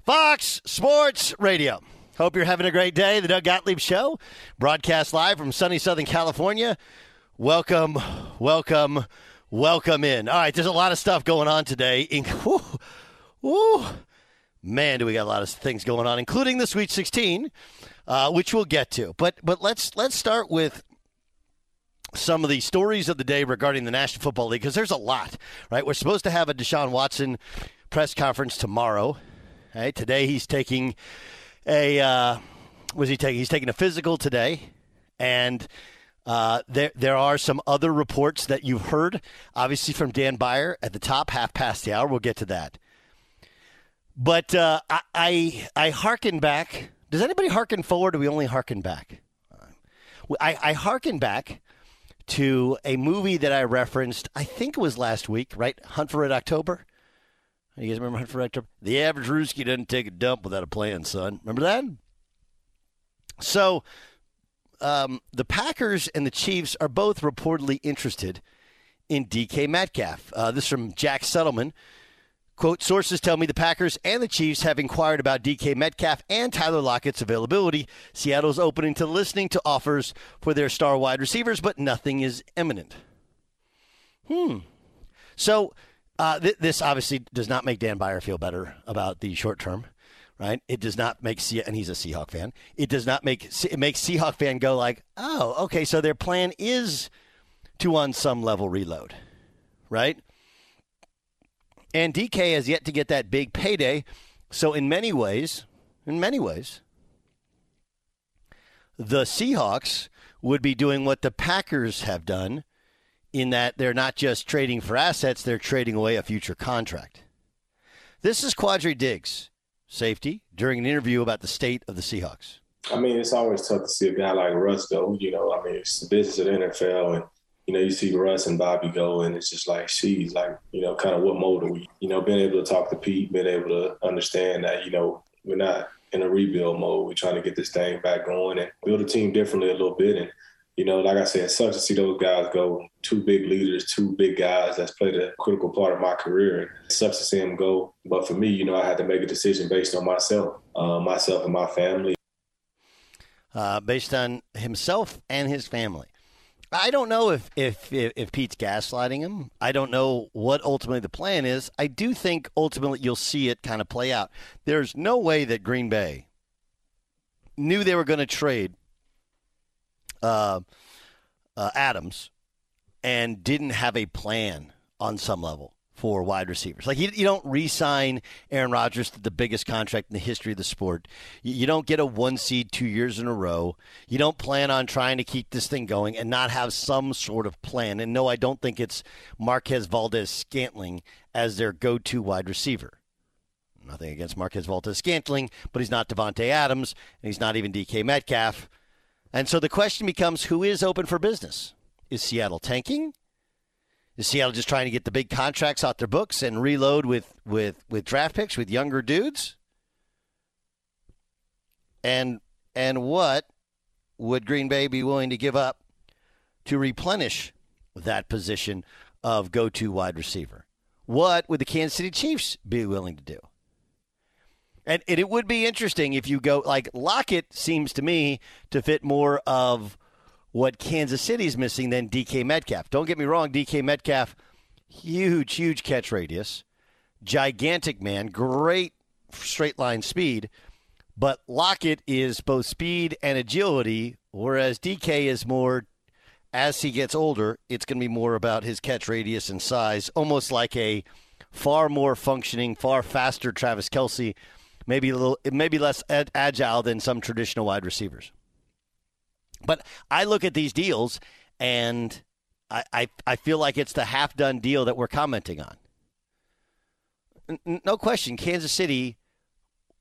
Fox Sports Radio. Hope you're having a great day. The Doug Gottlieb Show, broadcast live from sunny Southern California. Welcome, welcome, welcome in. All right, there's a lot of stuff going on today. Man, do we got a lot of things going on, including the Sweet 16, which we'll get to. But let's start with some of the stories of the day regarding the National Football League, because there's a lot, right? We're supposed to have a Deshaun Watson press conference tomorrow. Right? Today he's taking He's taking a physical today, and there are some other reports that you've heard, obviously from Dan Beyer at the top, 1:30. We'll get to that. But I hearken back. Does anybody hearken forward, or we only hearken back? I hearken back to a movie that I referenced, I think it was last week, right? Hunt for Red October. You guys remember Hunt for Red October? The average Ruski doesn't take a dump without a plan, son. Remember that? So the Packers and the Chiefs are both reportedly interested in DK Metcalf. This is from Jack Settleman. Quote, sources tell me the Packers and the Chiefs have inquired about DK Metcalf and Tyler Lockett's availability. Seattle's open to listening to offers for their star wide receivers, but nothing is imminent. So this obviously does not make Dan Beyer feel better about the short term, right? It does not make, and he's a Seahawk fan, it makes Seahawk fan go like, oh, okay, so their plan is to on some level reload, right? And DK has yet to get that big payday. So in many ways, the Seahawks would be doing what the Packers have done in that they're not just trading for assets, they're trading away a future contract. This is Quadre Diggs, safety, during an interview about the state of the Seahawks. I mean, it's always tough to see a guy like Russ go. You know, I mean, it's the business of the NFL, and you know, you see Russ and Bobby go, and it's just like, she's like, you know, kind of what mode are we? You know, being able to talk to Pete, being able to understand that, you know, we're not in a rebuild mode. We're trying to get this thing back going and build a team differently a little bit. And, you know, like I said, it sucks to see those guys go. Two big leaders, two big guys that's played a critical part of my career. It sucks to see them go. But for me, you know, I had to make a decision based on myself and my family. Based on himself and his family. I don't know if Pete's gaslighting him. I don't know what ultimately the plan is. I do think ultimately you'll see it kind of play out. There's no way that Green Bay knew they were going to trade Adams and didn't have a plan on some level for wide receivers. Like, you don't re-sign Aaron Rodgers to the biggest contract in the history of the sport. You don't get a one seed 2 years in a row. You don't plan on trying to keep this thing going and not have some sort of plan. And no, I don't think it's Marquez Valdes-Scantling as their go-to wide receiver. Nothing against Marquez Valdes-Scantling, but he's not Devontae Adams, and he's not even DK Metcalf. And so the question becomes, who is open for business? Is Seattle tanking? Is Seattle just trying to get the big contracts off their books and reload with draft picks, with younger dudes? And what would Green Bay be willing to give up to replenish that position of go-to wide receiver? What would the Kansas City Chiefs be willing to do? And it would be interesting if you go, like, Lockett seems to me to fit more of what Kansas City's missing than DK Metcalf. Don't get me wrong, DK Metcalf, huge catch radius, gigantic man, great straight line speed, but Lockett is both speed and agility, whereas DK is more, as he gets older, it's going to be more about his catch radius and size, almost like a far more functioning, far faster Travis Kelce, maybe less agile than some traditional wide receivers. But I look at these deals, and I feel like it's the half-done deal that we're commenting on. No question, Kansas City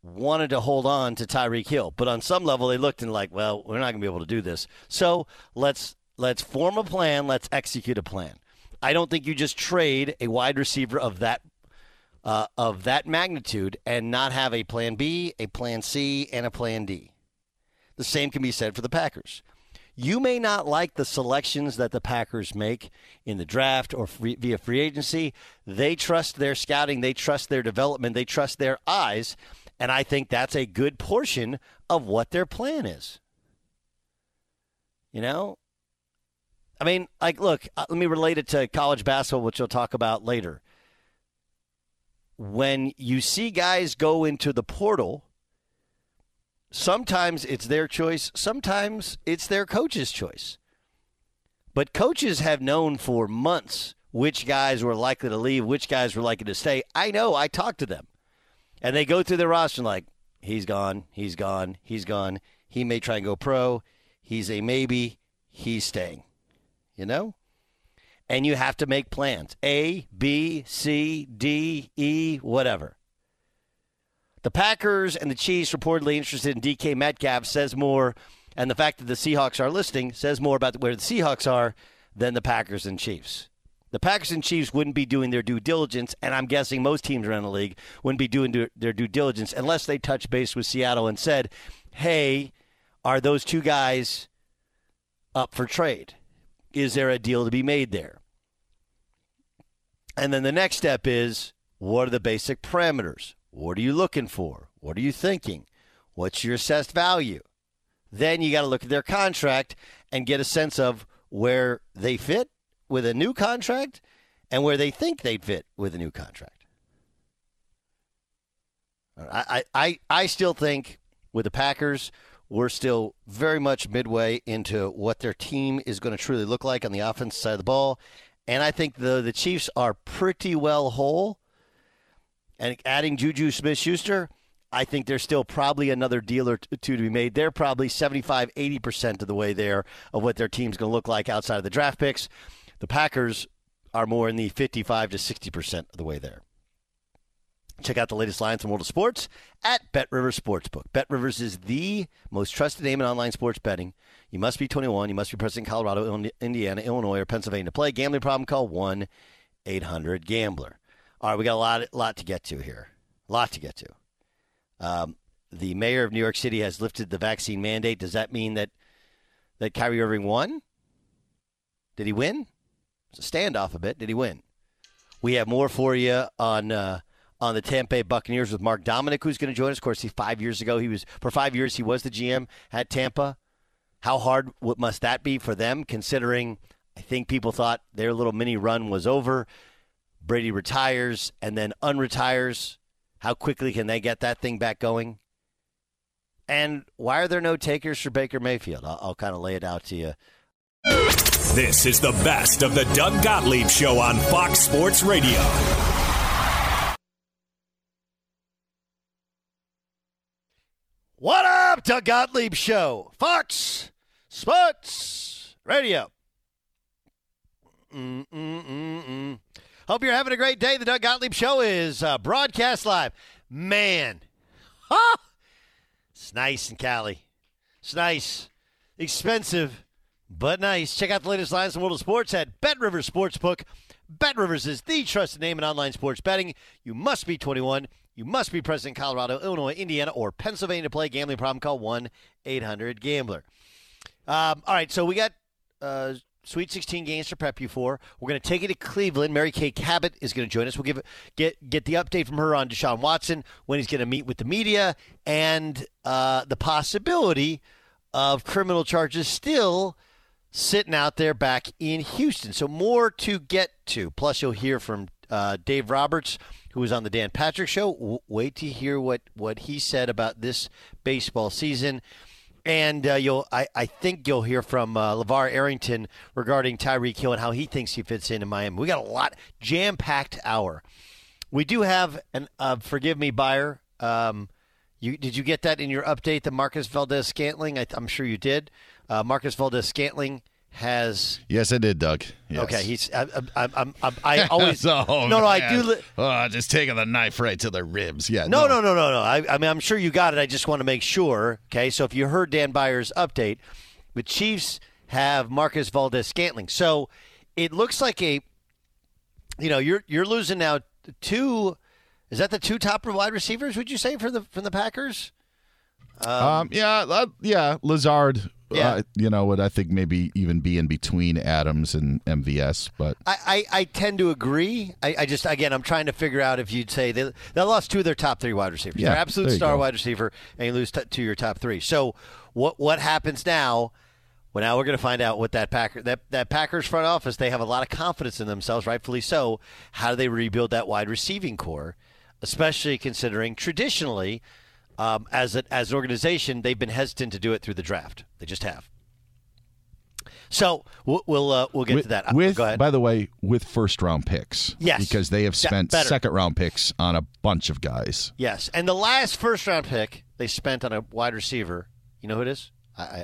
wanted to hold on to Tyreek Hill. But on some level, they looked and like, well, we're not going to be able to do this. So let's form a plan. Let's execute a plan. I don't think you just trade a wide receiver of that magnitude and not have a plan B, a plan C, and a plan D. The same can be said for the Packers. You may not like the selections that the Packers make in the draft or via free agency. They trust their scouting. They trust their development. They trust their eyes. And I think that's a good portion of what their plan is. You know? I mean, like, look, let me relate it to college basketball, which we'll talk about later. When you see guys go into the portal, sometimes it's their choice. Sometimes it's their coach's choice. But coaches have known for months which guys were likely to leave, which guys were likely to stay. I know. I talked to them. And they go through their roster and like, he's gone, he's gone, he's gone. He may try and go pro. He's a maybe. He's staying. You know? And you have to make plans. A, B, C, D, E, whatever. The Packers and the Chiefs reportedly interested in DK Metcalf says more, and the fact that the Seahawks are listing says more about where the Seahawks are than the Packers and Chiefs. The Packers and Chiefs wouldn't be doing their due diligence, and I'm guessing most teams around the league wouldn't be doing their due diligence unless they touched base with Seattle and said, hey, are those two guys up for trade? Is there a deal to be made there? And then the next step is, what are the basic parameters? What are you looking for? What are you thinking? What's your assessed value? Then you got to look at their contract and get a sense of where they fit with a new contract and where they think they'd fit with a new contract. I still think with the Packers, we're still very much midway into what their team is going to truly look like on the offensive side of the ball. And I think the Chiefs are pretty well whole. And adding Juju Smith-Schuster, I think there's still probably another deal or two to be made. They're probably 75, 80% of the way there of what their team's going to look like outside of the draft picks. The Packers are more in the 55 to 60% of the way there. Check out the latest lines from World of Sports at BetRivers Sportsbook. BetRivers is the most trusted name in online sports betting. You must be 21. You must be present in Colorado, Indiana, Illinois, or Pennsylvania to play. Gambling problem? Call 1-800-GAMBLER. All right, we got a lot to get to here. A lot to get to. The mayor of New York City has lifted the vaccine mandate. Does that mean that Kyrie Irving won? Did he win? It's a standoff a bit. Did he win? We have more for you on the Tampa Bay Buccaneers with Mark Dominik, who's going to join us. Of course, for five years he was the GM at Tampa. How hard must that be for them, considering I think people thought their little mini run was over. Brady retires and then unretires. How quickly can they get that thing back going? And why are there no takers for Baker Mayfield? I'll kind of lay it out to you. This is the best of the Doug Gottlieb Show on Fox Sports Radio. What up, Doug Gottlieb Show? Fox Sports Radio. Hope you're having a great day. The Doug Gottlieb Show is broadcast live. Man. Huh? It's nice in Cali. It's nice. Expensive, but nice. Check out the latest lines in the world of sports at BetRivers Sportsbook. BetRivers is the trusted name in online sports betting. You must be 21. You must be present in Colorado, Illinois, Indiana, or Pennsylvania to play. Gambling problem? Call 1-800-GAMBLER. All right, so we got Sweet 16 games to prep you for. We're going to take it to Cleveland. Mary Kay Cabot is going to join us. We'll get the update from her on Deshaun Watson, when he's going to meet with the media, and the possibility of criminal charges still sitting out there back in Houston. So more to get to. Plus, you'll hear from Dave Roberts, who was on the Dan Patrick Show. Wait to hear what he said about this baseball season. And I think you'll hear from LeVar Arrington regarding Tyreek Hill and how he thinks he fits into Miami. We got a lot, jam-packed hour. We do have an forgive me, buyer. Did you get that in your update? The Marquez Valdes-Scantling. I'm sure you did. Marquez Valdes-Scantling has. Yes, I did, Doug. Yes. Okay, he's. I always. Oh, no, man. I do. Just taking the knife right to the ribs. Yeah. No. I mean, I'm sure you got it. I just want to make sure. Okay, so if you heard Dan Byer's update, the Chiefs have Marquez Valdes-Scantling. So it looks like a. You know, you're losing now two. Is that the two top wide receivers? Would you say from the Packers? Yeah, Lazard. Yeah. You know, would I think maybe even be in between Adams and MVS, but I tend to agree. I just again I'm trying to figure out if you'd say they lost two of their top three wide receivers. Yeah, their absolute star wide receiver, and you lose two of your top three. So what happens now? Well, now we're going to find out what that Packers front office, they have a lot of confidence in themselves, rightfully so. How do they rebuild that wide receiving core, especially considering traditionally, as an organization, they've been hesitant to do it through the draft. They just have. So we'll get to that. Go ahead. By the way, with first-round picks. Yes. Because they have spent second-round picks on a bunch of guys. Yes, and the last first-round pick they spent on a wide receiver, you know who it is?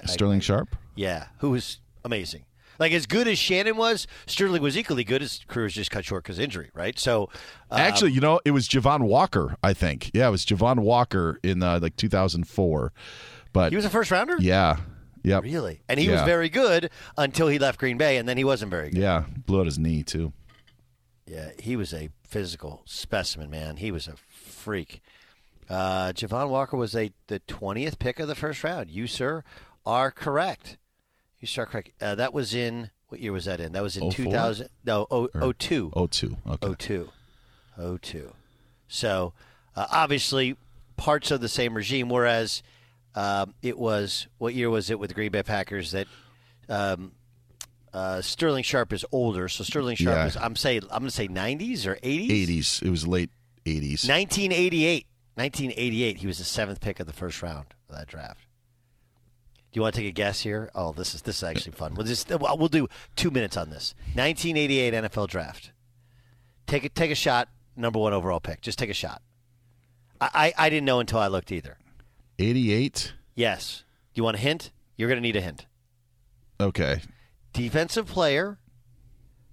Sterling Sharpe? Yeah, who was amazing. Like, as good as Shannon was, Sterling was equally good. His career was just cut short because of injury, right? So, actually, you know, it was Javon Walker, I think. Yeah, it was Javon Walker in, 2004. But he was a first-rounder? Yeah. Yep. Really? And he was very good until he left Green Bay, and then he wasn't very good. Yeah, blew out his knee, too. Yeah, he was a physical specimen, man. He was a freak. Javon Walker was the 20th pick of the first round. You, sir, are correct. You, sir, are correct. That was in – what year was that in? That was in 2000 – no, 02. 02, okay. 02. So, obviously, parts of the same regime, whereas it was – what year was it with the Green Bay Packers that Sterling Sharpe is older. So, Sterling Sharpe is – I'm going to say 90s or 80s? 80s. It was late 80s. 1988, he was the 7th pick of the first round of that draft. Do you want to take a guess here? Oh, this is actually fun. We'll do 2 minutes on this. 1988 NFL draft. Take a shot. Number one overall pick. Just take a shot. I didn't know until I looked either. 88. Yes. Do you want a hint? You're going to need a hint. Okay. Defensive player.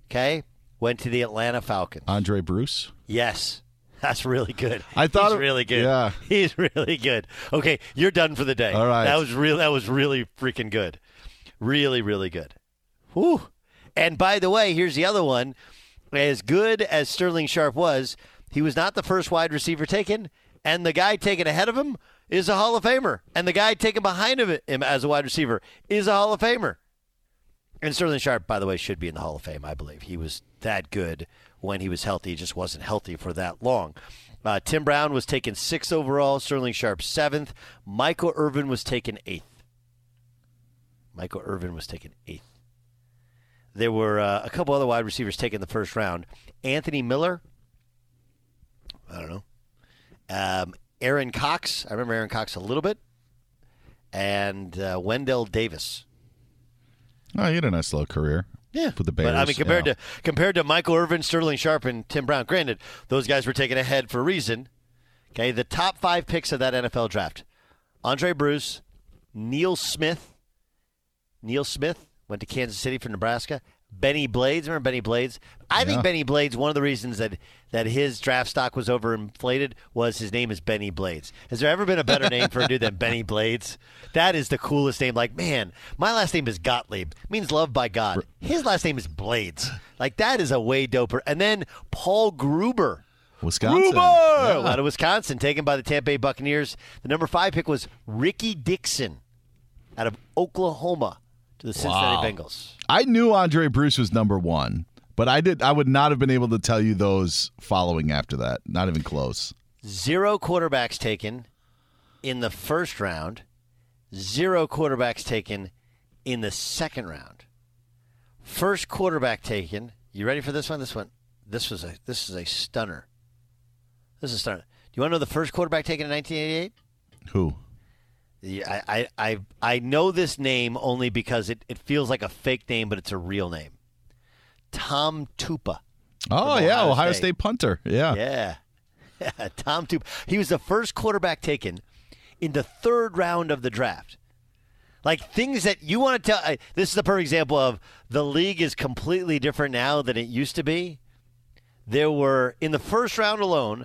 Okay. Went to the Atlanta Falcons. Aundray Bruce. Yes. That's really good. He's really good. Yeah. He's really good. Okay, you're done for the day. All right. That was really freaking good. Really, really good. Whew. And by the way, here's the other one. As good as Sterling Sharpe was, he was not the first wide receiver taken, and the guy taken ahead of him is a Hall of Famer. And the guy taken behind him as a wide receiver is a Hall of Famer. And Sterling Sharpe, by the way, should be in the Hall of Fame, I believe. He was that good. When he was healthy, he just wasn't healthy for that long. Tim Brown was taken 6th overall. Sterling Sharpe 7th. Michael Irvin was taken 8th. There were a couple other wide receivers taken in the first round. Anthony Miller. I don't know. Aaron Cox. I remember Aaron Cox a little bit. And Wendell Davis. Oh, he had a nice little career. Yeah, for the Bears, but I mean, compared to Michael Irvin, Sterling Sharpe, and Tim Brown, granted, those guys were taken ahead for a reason. Okay, the top 5 picks of that NFL draft: Aundray Bruce, Neil Smith went to Kansas City from Nebraska. Bennie Blades, remember Bennie Blades? I think Bennie Blades. One of the reasons that his draft stock was overinflated was his name is Bennie Blades. Has there ever been a better name for a dude than Bennie Blades? That is the coolest name. Like, man, my last name is Gottlieb. It means loved by God. His last name is Blades. Like, that is a way doper. And then Paul Gruber, Wisconsin. Yeah, out of Wisconsin, taken by the Tampa Bay Buccaneers. The number 5 pick was Ricky Dixon, out of Oklahoma. The Cincinnati Bengals. I knew Aundray Bruce was number 1, but I would not have been able to tell you those following after that. Not even close. 0 quarterbacks taken in the first round. 0 quarterbacks taken in the second round. First quarterback taken. You ready for this one? This is a stunner. This is a stunner. Do you want to know the first quarterback taken in 1988? Who? I know this name only because it feels like a fake name, but it's a real name. Tom Tupa. Oh, yeah, Ohio State punter. Yeah. Tom Tupa. He was the first quarterback taken in the third round of the draft. Like things that you want to tell. This is a perfect example of the league is completely different now than it used to be. There were, in the first round alone,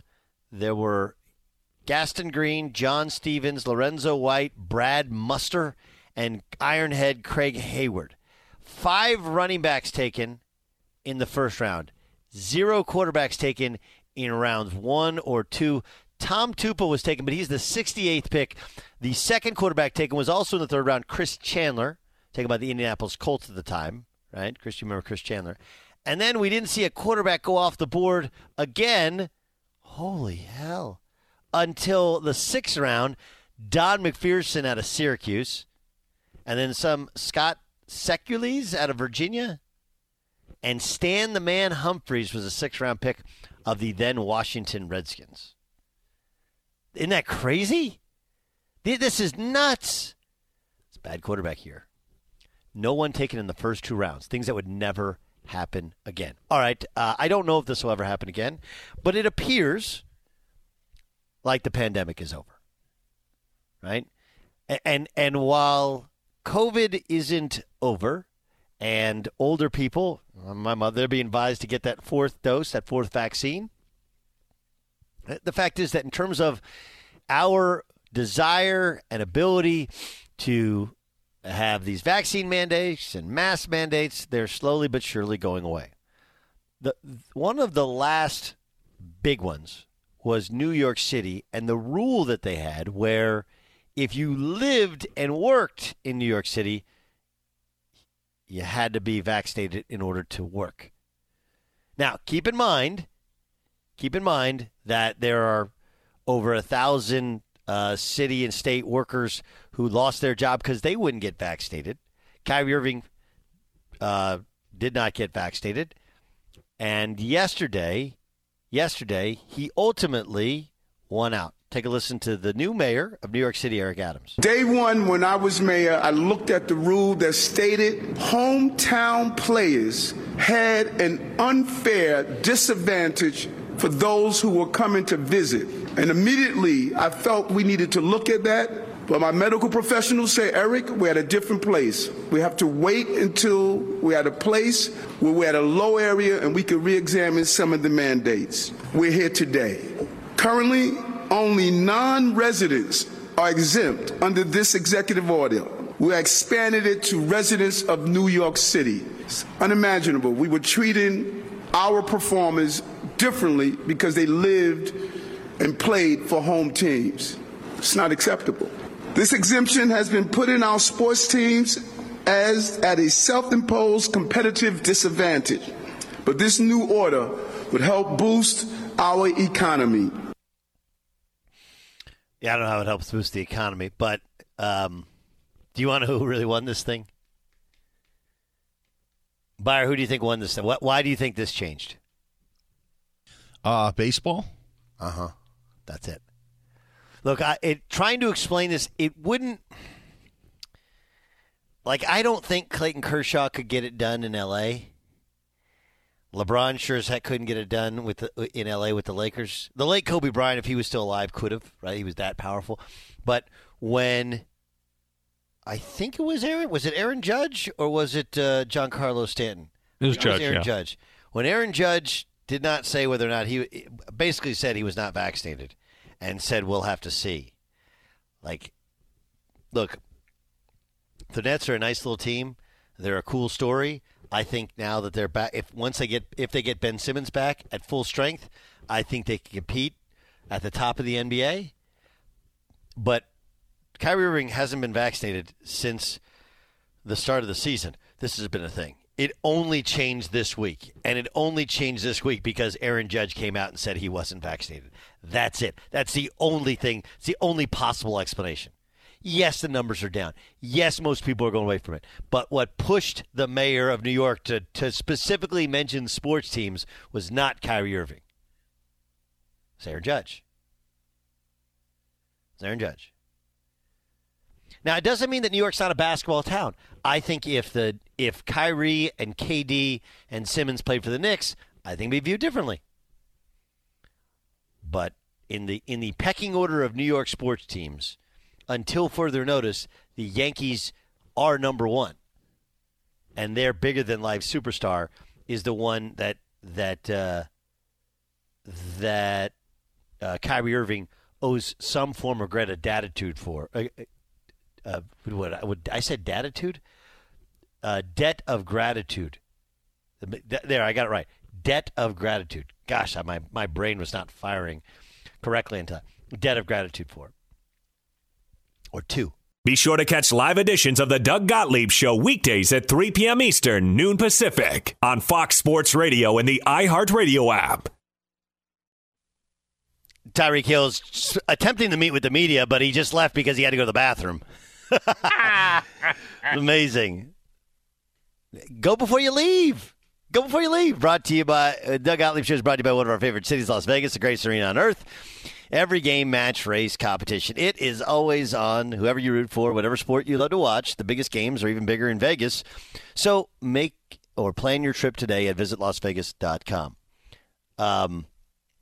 there were Gaston Green, John Stevens, Lorenzo White, Brad Muster, and Ironhead Craig Hayward. 5 running backs taken in the first round. 0 quarterbacks taken in rounds 1 or 2. Tom Tupa was taken, but he's the 68th pick. The second quarterback taken was also in the third round, Chris Chandler, taken by the Indianapolis Colts at the time, right? Chris, you remember Chris Chandler. And then we didn't see a quarterback go off the board again. Holy hell. Until the 6th round, Don McPherson out of Syracuse, and then some Scott Secules out of Virginia, and Stan the Man Humphries was a 6th-round pick of the then Washington Redskins. Isn't that crazy? This is nuts. It's a bad quarterback year. No one taken in the first 2 rounds, things that would never happen again. All right, I don't know if this will ever happen again, but it appears like the pandemic is over, right? And while COVID isn't over and older people, my mother, they're being advised to get that 4th dose, that 4th vaccine, the fact is that in terms of our desire and ability to have these vaccine mandates and mask mandates, they're slowly but surely going away. One of the last big ones was New York City and the rule that they had where if you lived and worked in New York City, you had to be vaccinated in order to work. Now, keep in mind that there are over 1,000 city and state workers who lost their job because they wouldn't get vaccinated. Kyrie Irving did not get vaccinated. And yesterday, he ultimately won out. Take a listen to the new mayor of New York City, Eric Adams. Day one, when I was mayor, I looked at the rule that stated hometown players had an unfair disadvantage for those who were coming to visit. And immediately, I felt we needed to look at that. But my medical professionals say, Eric, we're at a different place. We have to wait until we're at a place where we're at a low area and we can reexamine some of the mandates. We're here today. Currently, only non-residents are exempt under this executive order. We expanded it to residents of New York City. It's unimaginable. We were treating our performers differently because they lived and played for home teams. It's not acceptable. This exemption has been put in our sports teams as at a self-imposed competitive disadvantage. But this new order would help boost our economy. Yeah, I don't know how it helps boost the economy, but do you want to know who really won this thing? Buyer, who do you think won this thing? Why do you think this changed? Baseball? Uh-huh. That's it. Look, trying to explain this, it wouldn't – like, I don't think Clayton Kershaw could get it done in L.A. LeBron sure as heck couldn't get it done in L.A. with the Lakers. The late Kobe Bryant, if he was still alive, could have, right? He was that powerful. But when I think it was Aaron Judge or was it Giancarlo Stanton? It was Judge, Judge. When Aaron Judge did not say whether or not he – basically said he was not vaccinated and said we'll have to see. Like, look, the Nets are a nice little team. They're a cool story. I think now that they're back, if they get Ben Simmons back at full strength, I think they can compete at the top of the NBA. But Kyrie Irving hasn't been vaccinated since the start of the season. This has been a thing. It only changed this week, because Aaron Judge came out and said he wasn't vaccinated. That's it. That's the only thing. It's the only possible explanation. Yes, the numbers are down. Yes, most people are going away from it. But what pushed the mayor of New York to specifically mention sports teams was not Kyrie Irving. It's Aaron Judge. Now, it doesn't mean that New York's not a basketball town. I think if Kyrie and KD and Simmons played for the Knicks, I think we'd be viewed differently. But in the pecking order of New York sports teams, until further notice, the Yankees are number one, and their bigger-than-life superstar is the one that Kyrie Irving owes some form of gratitude for. Debt of gratitude. There, I got it right. Debt of gratitude. Gosh, my brain was not firing correctly in time. Debt of gratitude for. Or two. Be sure to catch live editions of the Doug Gottlieb Show weekdays at 3 p.m. Eastern, noon Pacific, on Fox Sports Radio and the iHeartRadio app. Tyreek Hill's attempting to meet with the media, but he just left because he had to go to the bathroom. Amazing. Go before you leave. Go before you leave. Brought to you by Doug Gottlieb Show is brought to you by one of our favorite cities, Las Vegas, the greatest arena on earth. Every game, match, race, competition. It is always on. Whoever you root for, whatever sport you love to watch, the biggest games are even bigger in Vegas. So make or plan your trip today at visitlasvegas.com.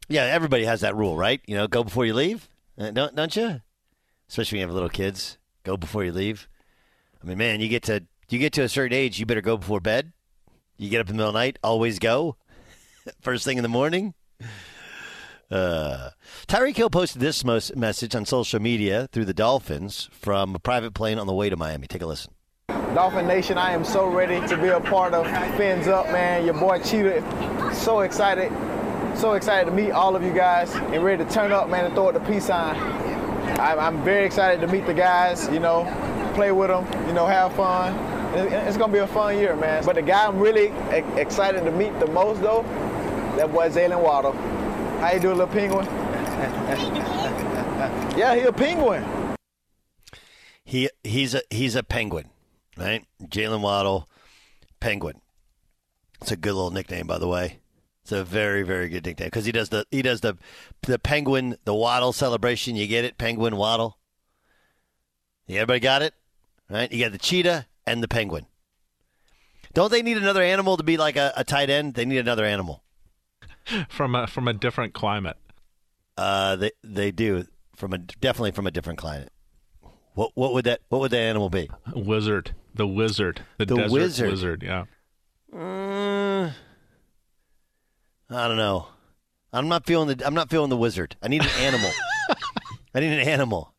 Yeah, everybody has that rule, right? You know, go before you leave, don't you? Especially when you have little kids. Go before you leave. I mean, man, you get to a certain age, you better go before bed. You get up in the middle of the night, always go. First thing in the morning. Tyreek Hill posted this message on social media through the Dolphins from a private plane on the way to Miami. Take a listen. Dolphin Nation, I am so ready to be a part of Fins Up, man. Your boy Cheetah, so excited to meet all of you guys and ready to turn up, man, and throw it the peace sign. I'm very excited to meet the guys, you know, play with them, you know, have fun. It's going to be a fun year, man. But the guy I'm really excited to meet the most, though, that boy Jalen Waddle. How you doing, little penguin? Yeah, he a penguin. He's a penguin, right? Jalen Waddle, penguin. It's a good little nickname, by the way. It's a very, very good nickname because he does the penguin, the Waddle celebration. You get it, penguin Waddle. Everybody got it, right? You got the cheetah and the penguin. Don't they need another animal to be like a tight end? They need another animal. From a different climate. They do definitely from a different climate. What would that animal be? Wizard, the desert wizard. Yeah. I don't know. I'm not feeling the wizard. I need an animal.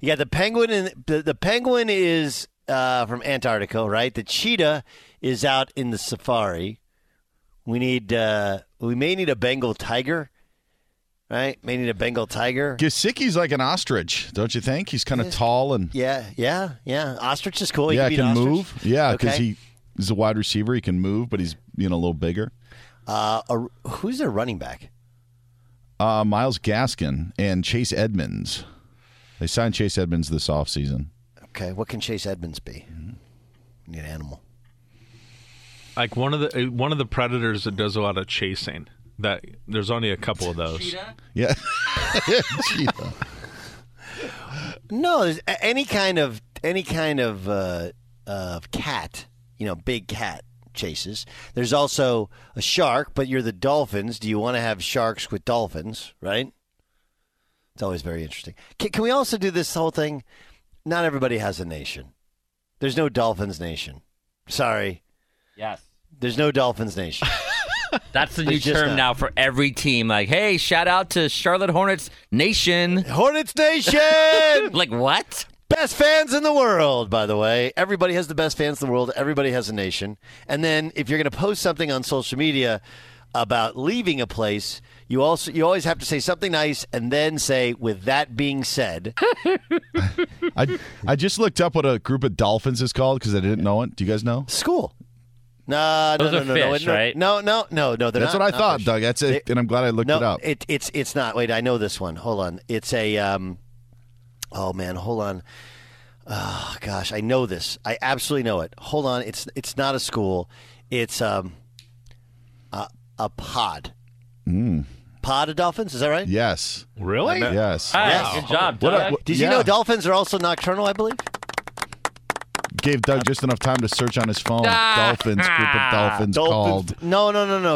You got the penguin, and the penguin is from Antarctica, right? The cheetah is out in the safari. We need. We may need a Bengal tiger, right? Gesicki's like an ostrich, don't you think? He's kind of tall and. Yeah. Ostrich is cool. He can move. Yeah, because he's a wide receiver. He can move, but he's a little bigger. Who's their running back? Myles Gaskin and Chase Edmonds. They signed Chase Edmonds this offseason. Okay, what can Chase Edmonds be? Need an animal. Like one of the predators that does a lot of chasing. That there's only a couple of those. Cheetah? Yeah. Cheetah. No, there's any kind of cat, big cat chases. There's also a shark, but you're the Dolphins. Do you want to have sharks with dolphins, right? It's always very interesting. Can we also do this whole thing? Not everybody has a nation. There's no Dolphins Nation. Sorry. Yes. There's no Dolphins Nation. That's the new term now for every team. Like, hey, shout out to Charlotte Hornets Nation. Hornets Nation! Like, what? Best fans in the world, by the way. Everybody has the best fans in the world. Everybody has a nation. And then if you're going to post something on social media about leaving a place, you always have to say something nice and then say, with that being said. I just looked up what a group of dolphins is called because I didn't know it. Do you guys know? School. No, that's not what I thought, fish. Doug. That's it, and I'm glad I looked it up. It's not. Wait, I know this one. Hold on. It's a oh man, hold on. Oh gosh, I know this. I absolutely know it. Hold on. It's not a school. It's a pod. Pod of dolphins, is that right? Yes. Really? Yes. Wow. Good job, Doug. Did you know dolphins are also nocturnal, I believe? Gave Doug just enough time to search on his phone. Dolphins, group of dolphins called. No.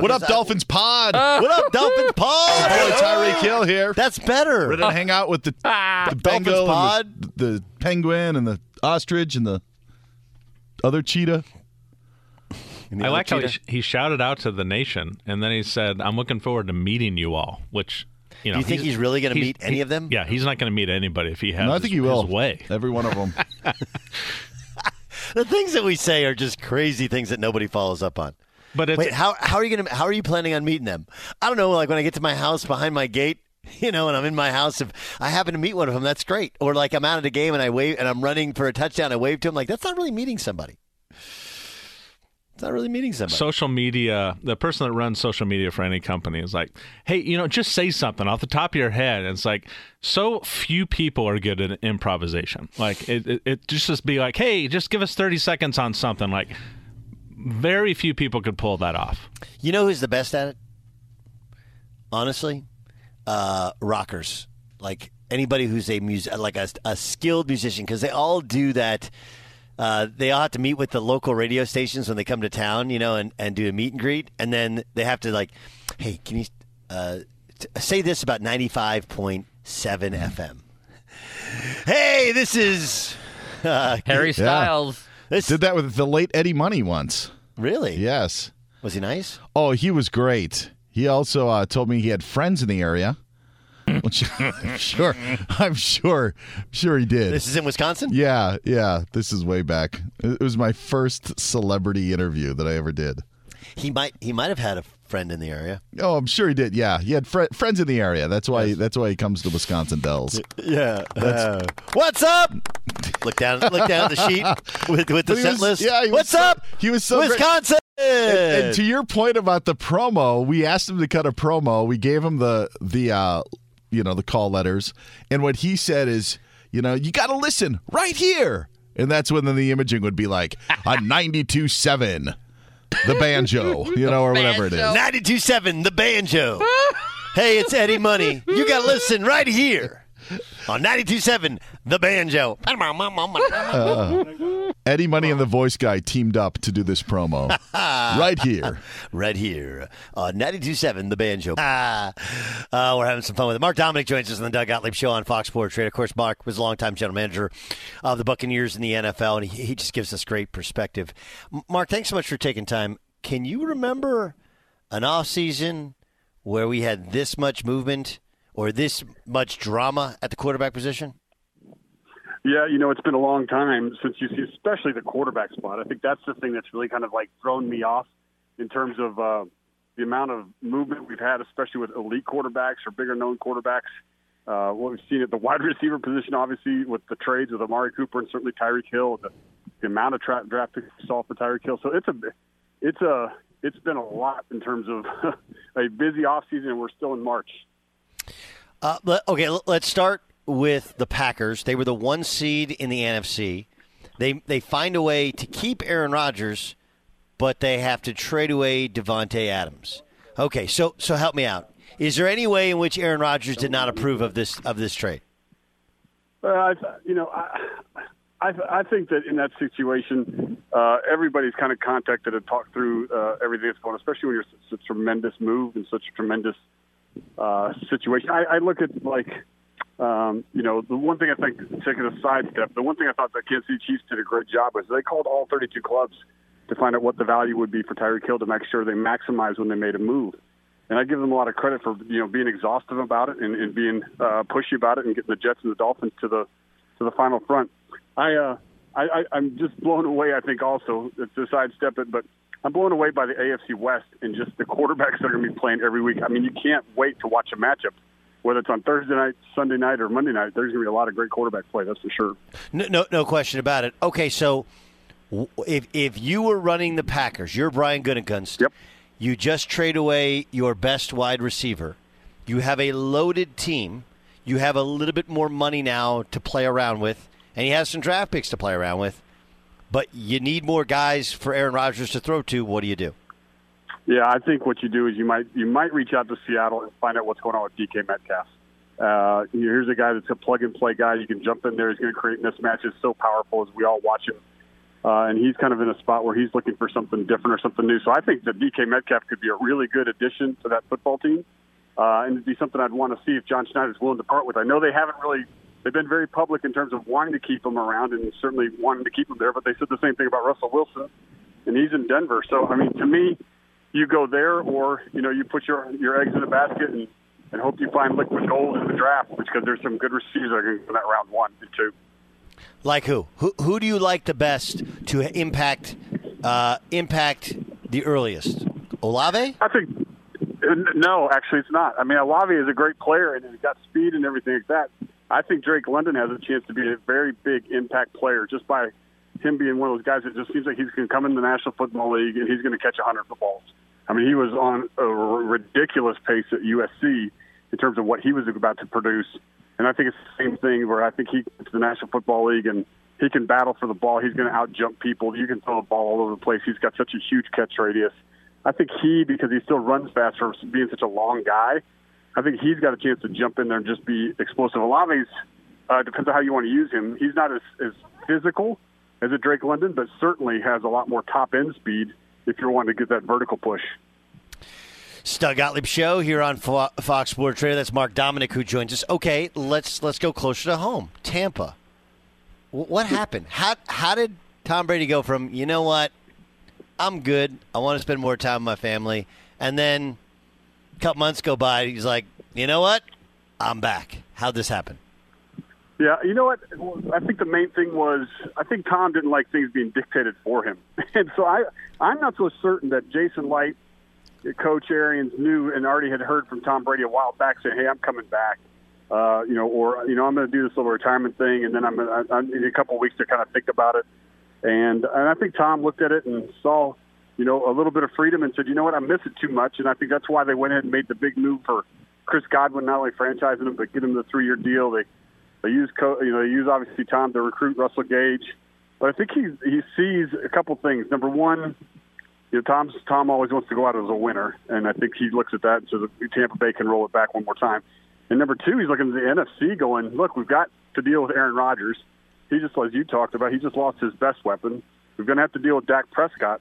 What up, Dolphins Pod? What up, Dolphins Pod? Boy, Tyreek Hill here. That's better. We're going to hang out with the Dolphins Pod, the penguin and the ostrich and the other cheetah. I like how he shouted out to the nation, and then he said, "I'm looking forward to meeting you all." Which, you know, do you think he's really going to meet any of them? Yeah, he's not going to meet anybody if he has. No, I think he will. His way. Every one of them. The things that we say are just crazy things that nobody follows up on. But it's, wait, how are you planning on meeting them? I don't know. Like when I get to my house behind my gate. You know, and I'm in my house. If I happen to meet one of them, that's great. Or like I'm out at a game and I wave and I'm running for a touchdown. I wave to him. Like that's not really meeting somebody. It's not really meeting somebody. Social media. The person that runs social media for any company is like, hey, you know, just say something off the top of your head. And it's like so few people are good at improvisation. Like it just be like, hey, just give us 30 seconds on something. Like very few people could pull that off. You know who's the best at it? Honestly. Rockers, like anybody who's a skilled musician, because they all do that. They all have to meet with the local radio stations when they come to town, you know, and do a meet and greet, and then they have to like, hey, can you say this about 95.7 FM? Hey, this is Harry Styles. Yeah. Did that with the late Eddie Money once. Really? Yes. Was he nice? Oh, he was great. He also told me he had friends in the area. Which I'm sure he did. This is in Wisconsin? Yeah. This is way back. It was my first celebrity interview that I ever did. He might have had a friend in the area. Oh, I'm sure he did. Yeah, he had friends in the area. That's why he comes to Wisconsin Dells. Yeah. What's up? Look down at the sheet with the set list. Yeah, what's up? He was so Wisconsin. Great. And to your point about the promo, we asked him to cut a promo. We gave him the call letters, and what he said is, you know, you got to listen right here, and that's when then the imaging would be like a 92.7, the banjo, you know, or whatever it is. 92.7, the banjo. Hey, it's Eddie Money. You got to listen right here on 92.7, the banjo. Eddie Money and the voice guy teamed up to do this promo. Right here. 92.7, the banjo. We're having some fun with it. Mark Dominik joins us on the Doug Gottlieb Show on Fox Sports Radio. Of course, Mark was a longtime general manager of the Buccaneers in the NFL, and he just gives us great perspective. Mark, thanks so much for taking time. Can you remember an offseason where we had this much movement or this much drama at the quarterback position? Yeah, you know, it's been a long time since you see, especially the quarterback spot. I think that's the thing that's really kind of like thrown me off in terms of the amount of movement we've had, especially with elite quarterbacks or bigger known quarterbacks. What we've seen at the wide receiver position, obviously, with the trades with Amari Cooper and certainly Tyreek Hill, the amount of draft picks we saw for Tyreek Hill. So it's been a lot in terms of a busy offseason, and we're still in March. Okay, let's start with the Packers. They were the one seed in the NFC. They find a way to keep Aaron Rodgers, but they have to trade away Devontae Adams. Okay, so help me out. Is there any way in which Aaron Rodgers did not approve of this trade? I think that in that situation, everybody's kind of contacted and talked through everything that's going on, especially when you're such a tremendous move and such a tremendous situation. I look at like. You know, the one thing I think, taking a side step, the one thing I thought the Kansas City Chiefs did a great job was they called all 32 clubs to find out what the value would be for Tyreek Hill to make sure they maximize when they made a move. And I give them a lot of credit for, you know, being exhaustive about it and being pushy about it and getting the Jets and the Dolphins to the final front. I'm just blown away, I think, also, to sidestep it, but I'm blown away by the AFC West and just the quarterbacks that are going to be playing every week. I mean, you can't wait to watch a matchup. Whether it's on Thursday night, Sunday night, or Monday night, there's going to be a lot of great quarterback play, that's for sure. No question about it. Okay, so if you were running the Packers, you're Brian Gutekunst, yep. You just trade away your best wide receiver. You have a loaded team. You have a little bit more money now to play around with, and you have some draft picks to play around with, but you need more guys for Aaron Rodgers to throw to. What do you do? Yeah, I think what you do is you might reach out to Seattle and find out what's going on with DK Metcalf. Here's a guy that's a plug-and-play guy. You can jump in there. He's going to create mismatches. So powerful as we all watch him. And he's kind of in a spot where he's looking for something different or something new. So I think that DK Metcalf could be a really good addition to that football team. And it'd be something I'd want to see if John Schneider's willing to part with. I know they haven't really They've been very public in terms of wanting to keep him around and certainly wanting to keep him there, but they said the same thing about Russell Wilson, and he's in Denver. So, I mean, to me, you go there or, you know, you put your eggs in a basket and hope you find liquid gold in the draft because there's some good receivers that are going to go in that round one and two. Like who? Who do you like the best to impact the earliest? Olave? I think no, actually it's not. I mean, Olave is a great player and he's got speed and everything like that. I think Drake London has a chance to be a very big impact player just by him being one of those guys that just seems like he's going to come in the National Football League and he's going to catch 100 footballs. I mean, he was on a ridiculous pace at USC in terms of what he was about to produce. And I think it's the same thing where I think he gets to the National Football League and he can battle for the ball. He's going to out-jump people. You can throw the ball all over the place. He's got such a huge catch radius. I think because he still runs fast for being such a long guy, I think he's got a chance to jump in there and just be explosive. Olave's, depends on how you want to use him. He's not as physical as a Drake London, but certainly has a lot more top-end speed if you're wanting to get that vertical push. Doug Gottlieb Show here on Fox Sports Radio. That's Mark Dominik who joins us. Okay, let's go closer to home. Tampa. What happened? How did Tom Brady go from, you know what, I'm good, I want to spend more time with my family, and then a couple months go by, he's like, you know what, I'm back. How'd this happen? Yeah, you know what, I think the main thing was I think Tom didn't like things being dictated for him. And so I'm not so certain that Jason Light, Coach Arians, knew and already had heard from Tom Brady a while back saying, hey, I'm coming back, I'm going to do this little retirement thing, and then I need a couple of weeks to kind of think about it. And I think Tom looked at it and saw, you know, a little bit of freedom and said, you know what, I miss it too much. And I think that's why they went ahead and made the big move for Chris Godwin, not only franchising him, but getting him the 3-year deal. They use obviously Tom to recruit Russell Gage. But I think he sees a couple things. Number one, you know, Tom always wants to go out as a winner, and I think he looks at that and says Tampa Bay can roll it back one more time. And number two, he's looking at the NFC going, look, we've got to deal with Aaron Rodgers. He just, as you talked about, he just lost his best weapon. We're going to have to deal with Dak Prescott.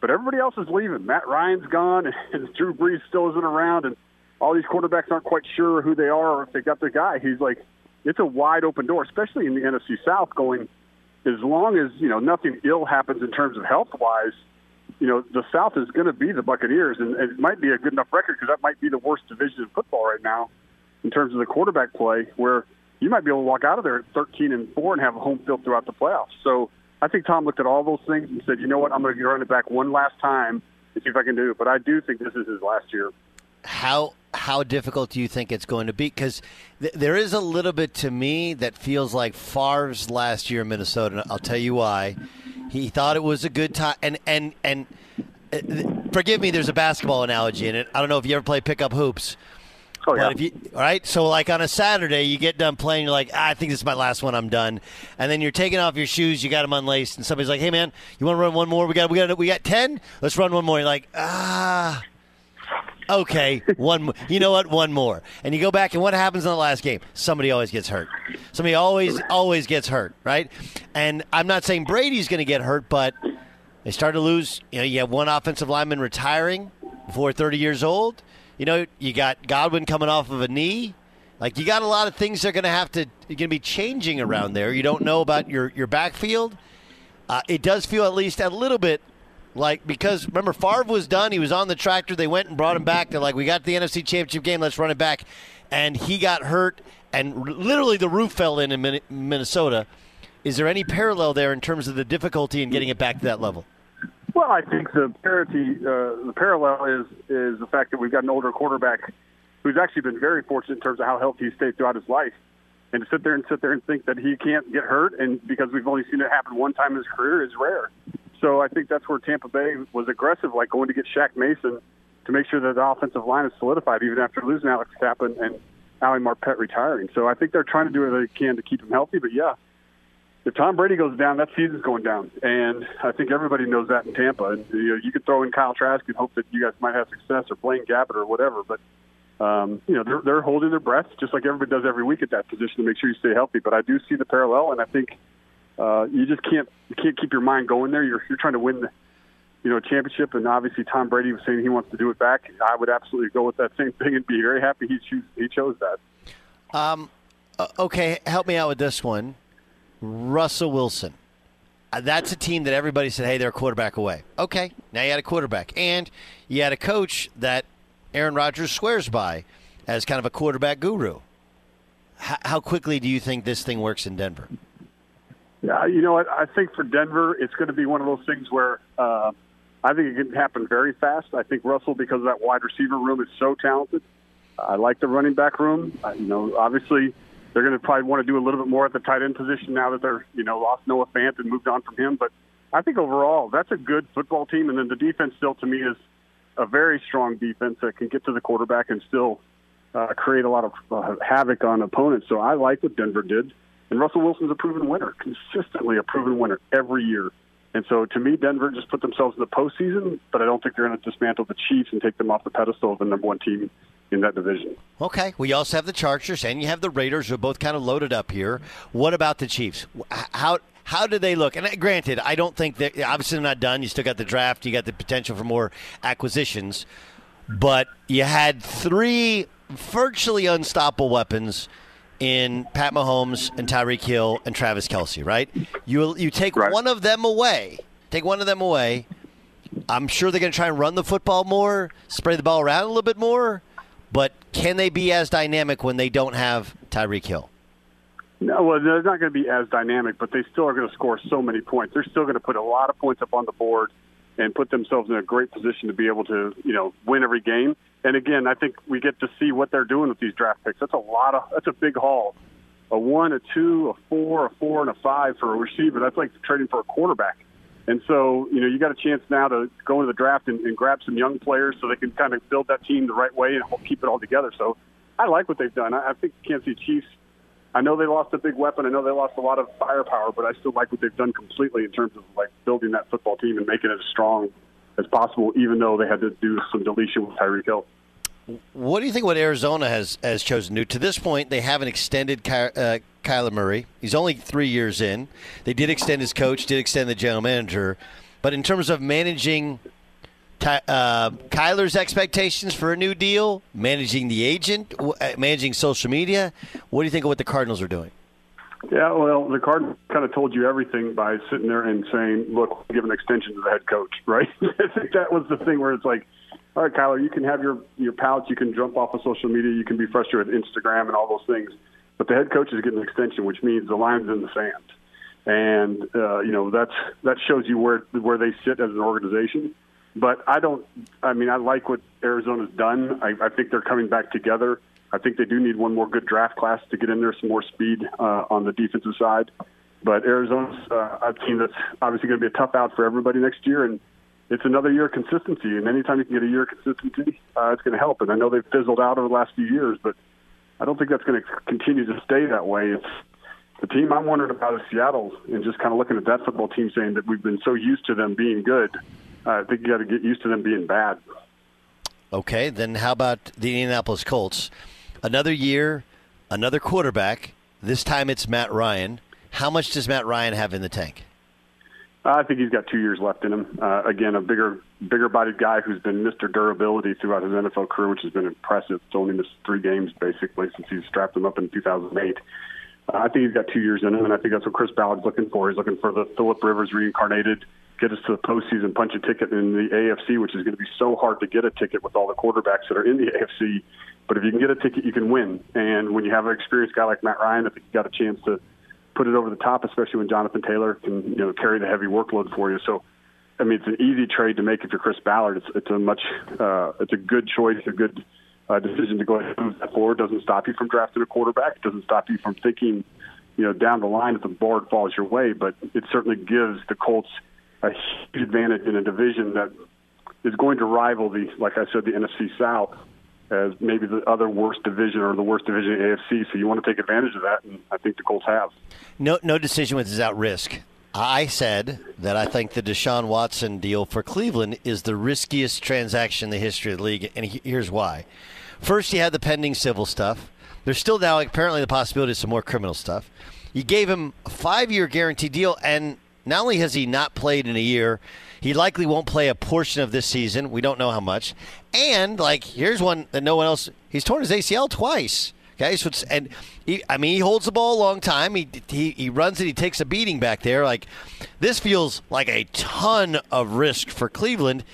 But everybody else is leaving. Matt Ryan's gone, and Drew Brees still isn't around, and all these quarterbacks aren't quite sure who they are or if they got their guy. He's like, it's a wide-open door, especially in the NFC South going, as long as, you know, nothing ill happens in terms of health-wise, you know, the South is going to be the Buccaneers, and it might be a good enough record because that might be the worst division in football right now in terms of the quarterback play, where you might be able to walk out of there at 13-4 and have a home field throughout the playoffs. So I think Tom looked at all those things and said, you know what, I'm going to run it back one last time and see if I can do it. But I do think this is his last year. How difficult do you think it's going to be? Because there is a little bit to me that feels like Favre's last year in Minnesota. I'll tell you why. He thought it was a good time. And forgive me, there's a basketball analogy in it. I don't know if you ever play pickup hoops. Oh, yeah. But so like on a Saturday, you get done playing, you're like, I think this is my last one, I'm done. And then you're taking off your shoes, you got them unlaced, and somebody's like, hey, man, you want to run one more? We got 10? Let's run one more. You're like, okay, one more. You know what? One more. And you go back, and what happens in the last game? Somebody always gets hurt. Somebody always gets hurt, right? And I'm not saying Brady's going to get hurt, but they start to lose. You know, you have one offensive lineman retiring before 30 years old. You know, you got Godwin coming off of a knee. Like, you got a lot of things that are going to be changing around there. You don't know about your backfield. It does feel at least a little bit like, because, remember, Favre was done. He was on the tractor. They went and brought him back. They're like, we got the NFC Championship game. Let's run it back. And he got hurt, and literally the roof fell in Minnesota. Is there any parallel there in terms of the difficulty in getting it back to that level? Well, I think the parallel is the fact that we've got an older quarterback who's actually been very fortunate in terms of how healthy he's stayed throughout his life. And to sit there and think that he can't get hurt, and because we've only seen it happen one time in his career, is rare. So I think that's where Tampa Bay was aggressive, like going to get Shaq Mason to make sure that the offensive line is solidified, even after losing Alex Kappa and Ali Marpet retiring. So I think they're trying to do what they can to keep him healthy, but yeah. If Tom Brady goes down, that season's going down. And I think everybody knows that in Tampa. And, you know, you could throw in Kyle Trask and hope that you guys might have success or Blaine Gabbert or whatever. But, you know, they're holding their breath just like everybody does every week at that position to make sure you stay healthy. But I do see the parallel, and I think you just can't keep your mind going there. You're trying to win the, you know, championship, and obviously Tom Brady was saying he wants to do it back. I would absolutely go with that same thing and be very happy he chose that. Okay, help me out with this one. Russell Wilson. That's a team that everybody said, hey, they're a quarterback away. Okay, now you had a quarterback. And you had a coach that Aaron Rodgers swears by as kind of a quarterback guru. How quickly do you think this thing works in Denver? Yeah, you know what? I think for Denver, it's going to be one of those things where I think it can happen very fast. I think Russell, because that wide receiver room is so talented. I like the running back room. Obviously they're going to probably want to do a little bit more at the tight end position now that they're, lost Noah Fant and moved on from him. But I think overall that's a good football team. And then the defense still, to me, is a very strong defense that can get to the quarterback and still create a lot of havoc on opponents. So I like what Denver did. And Russell Wilson's a proven winner, consistently a proven winner every year. And so, to me, Denver just put themselves in the postseason, but I don't think they're going to dismantle the Chiefs and take them off the pedestal of the number one team in that division. Okay. Well, you also have the Chargers and you have the Raiders, who are both kind of loaded up here. What about the Chiefs? How do they look? And granted, I don't think they're – obviously they're not done. You still got the draft. You got the potential for more acquisitions. But you had three virtually unstoppable weapons in Pat Mahomes and Tyreek Hill and Travis Kelce, right? You take one of them away. I'm sure they're going to try and run the football more, spray the ball around a little bit more, but can they be as dynamic when they don't have Tyreek Hill? No, well, they're not going to be as dynamic, but they still are going to score so many points. They're still going to put a lot of points up on the board and put themselves in a great position to be able to, win every game. And again, I think we get to see what they're doing with these draft picks. That's a big haul. A 1, a 2, a 4, a 4, and a 5 for a receiver. That's like trading for a quarterback. And so, you got a chance now to go into the draft and grab some young players so they can kind of build that team the right way and keep it all together. So I like what they've done. I think the Kansas City Chiefs, I know they lost a big weapon. I know they lost a lot of firepower, but I still like what they've done completely in terms of like building that football team and making it as strong as possible, even though they had to do some deletion with Tyreek Hill. What do you think what Arizona has chosen to do? To this point, they haven't extended Kyler Murray. He's only 3 years in. They did extend his coach, did extend the general manager. But in terms of managing Kyler's expectations for a new deal, managing the agent, managing social media, what do you think of what the Cardinals are doing? Yeah, well, the Cardinals kind of told you everything by sitting there and saying, look, give an extension to the head coach, right? I think that was the thing where it's like, all right, Kyler, you can have your pouts. You can jump off of social media. You can be frustrated with Instagram and all those things. But the head coach is getting an extension, which means the line's in the sand. And, that shows you where they sit as an organization. But I like what Arizona's done. I think they're coming back together. I think they do need one more good draft class to get in there, some more speed on the defensive side. But Arizona's a team that's obviously going to be a tough out for everybody next year. And it's another year of consistency. And anytime you can get a year of consistency, it's going to help. And I know they've fizzled out over the last few years, but I don't think that's going to continue to stay that way. It's the team I'm wondering about is Seattle, and just kind of looking at that football team saying that we've been so used to them being good. I think you got to get used to them being bad. Okay, then how about the Indianapolis Colts? Another year, another quarterback. This time it's Matt Ryan. How much does Matt Ryan have in the tank? I think he's got 2 years left in him. Again, a bigger-bodied guy who's been Mr. Durability throughout his NFL career, which has been impressive. It's only missed 3 games, basically, since he strapped him up in 2008. I think he's got 2 years in him, and I think that's what Chris Ballard's looking for. He's looking for the Phillip Rivers reincarnated, get us to the postseason, punch a ticket in the AFC, which is going to be so hard to get a ticket with all the quarterbacks that are in the AFC. But if you can get a ticket, you can win. And when you have an experienced guy like Matt Ryan, I think you got a chance to put it over the top, especially when Jonathan Taylor can carry the heavy workload for you. So, I mean, it's an easy trade to make if you're Chris Ballard. It's a good choice, a good decision to go ahead and move that forward. Doesn't stop you from drafting a quarterback. It doesn't stop you from thinking, down the line if the board falls your way. But it certainly gives the Colts a huge advantage in a division that is going to rival the NFC South as maybe the other worst division or the worst division in the AFC. So you want to take advantage of that, and I think the Colts have. No decision without risk. I said that I think the Deshaun Watson deal for Cleveland is the riskiest transaction in the history of the league, and here's why. First, you had the pending civil stuff. There's still now apparently the possibility of some more criminal stuff. You gave him a 5-year guaranteed deal, and not only has he not played in a year, he likely won't play a portion of this season. We don't know how much. And, here's one that no one else – he's torn his ACL twice. Okay, so it's, and he, I mean, he holds the ball a long time. He runs it. He takes a beating back there. Like, this feels like a ton of risk for Cleveland.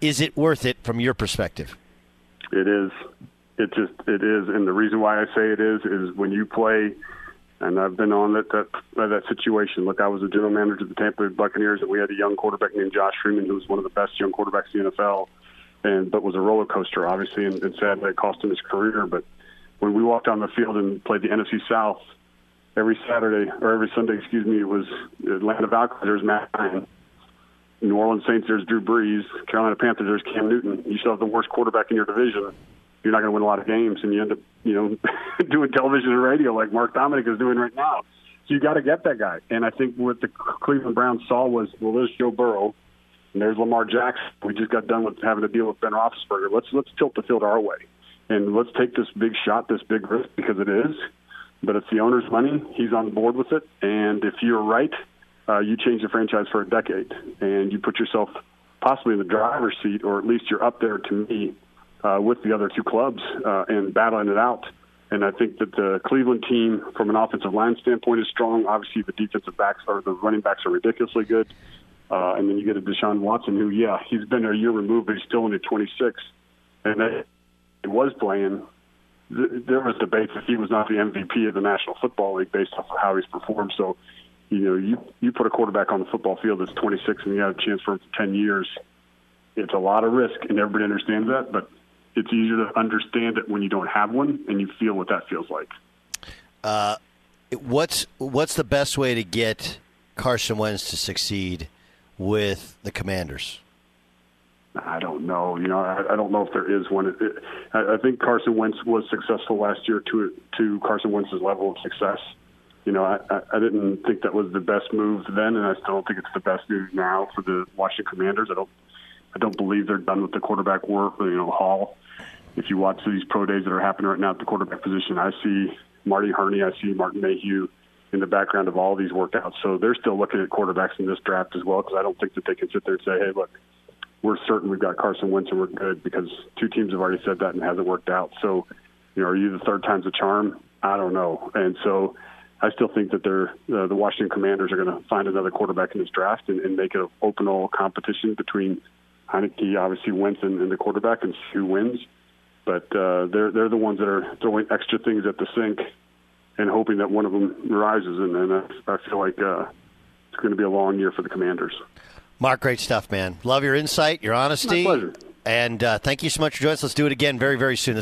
Is it worth it from your perspective? It is. It is. And the reason why I say it is when you play, and I've been on that situation. Look, I was a general manager of the Tampa Bay Buccaneers, and we had a young quarterback named Josh Freeman, who was one of the best young quarterbacks in the NFL, but was a roller coaster, obviously, and sadly it cost him his career. But when we walked on the field and played the NFC South, every Sunday, it was Atlanta Falcons, there's Matt Ryan. New Orleans Saints, there's Drew Brees. Carolina Panthers, there's Cam Newton. You still have the worst quarterback in your division. You're not going to win a lot of games, and you end up, doing television and radio like Mark Dominik is doing right now. So you got to get that guy. And I think what the Cleveland Browns saw was, well, there's Joe Burrow, and there's Lamar Jackson. We just got done with having to deal with Ben Roethlisberger. Let's tilt the field our way. And let's take this big shot, this big risk, because it is. But it's the owner's money. He's on board with it. And if you're right, you change the franchise for a decade. And you put yourself possibly in the driver's seat, or at least you're up there, to me, with the other two clubs and battling it out. And I think that the Cleveland team, from an offensive line standpoint, is strong. Obviously, the defensive backs or the running backs are ridiculously good. And then you get a Deshaun Watson who, he's been a year removed, but he's still only 26. And that was playing, there was debate that he was not the MVP of the National Football League based off of how he's performed. So, you put a quarterback on the football field that's 26 and you have a chance for him for 10 years. It's a lot of risk, and everybody understands that, but it's easier to understand it when you don't have one and you feel what that feels like. What's the best way to get Carson Wentz to succeed with the Commanders? I don't know. I don't know if there is one. I think Carson Wentz was successful last year to Carson Wentz's level of success. I didn't think that was the best move then, and I still don't think it's the best move now for the Washington Commanders. I don't believe they're done with the quarterback work. Hall. If you watch these pro days that are happening right now at the quarterback position, I see Marty Herney, I see Martin Mayhew in the background of all these workouts. So they're still looking at quarterbacks in this draft as well, because I don't think that they can sit there and say, hey, look, we're certain we've got Carson Wentz and we're good, because two teams have already said that and it hasn't worked out. So, are you the third time's a charm? I don't know. And so I still think that the Washington Commanders are going to find another quarterback in this draft and make it an open all competition between Heineke, obviously Wentz, and the quarterback, and who wins. But they're the ones that are throwing extra things at the sink and hoping that one of them rises. And I feel like it's going to be a long year for the Commanders. Mark, great stuff, man. Love your insight, your honesty. My pleasure. And thank you so much for joining us. Let's do it again very, very soon.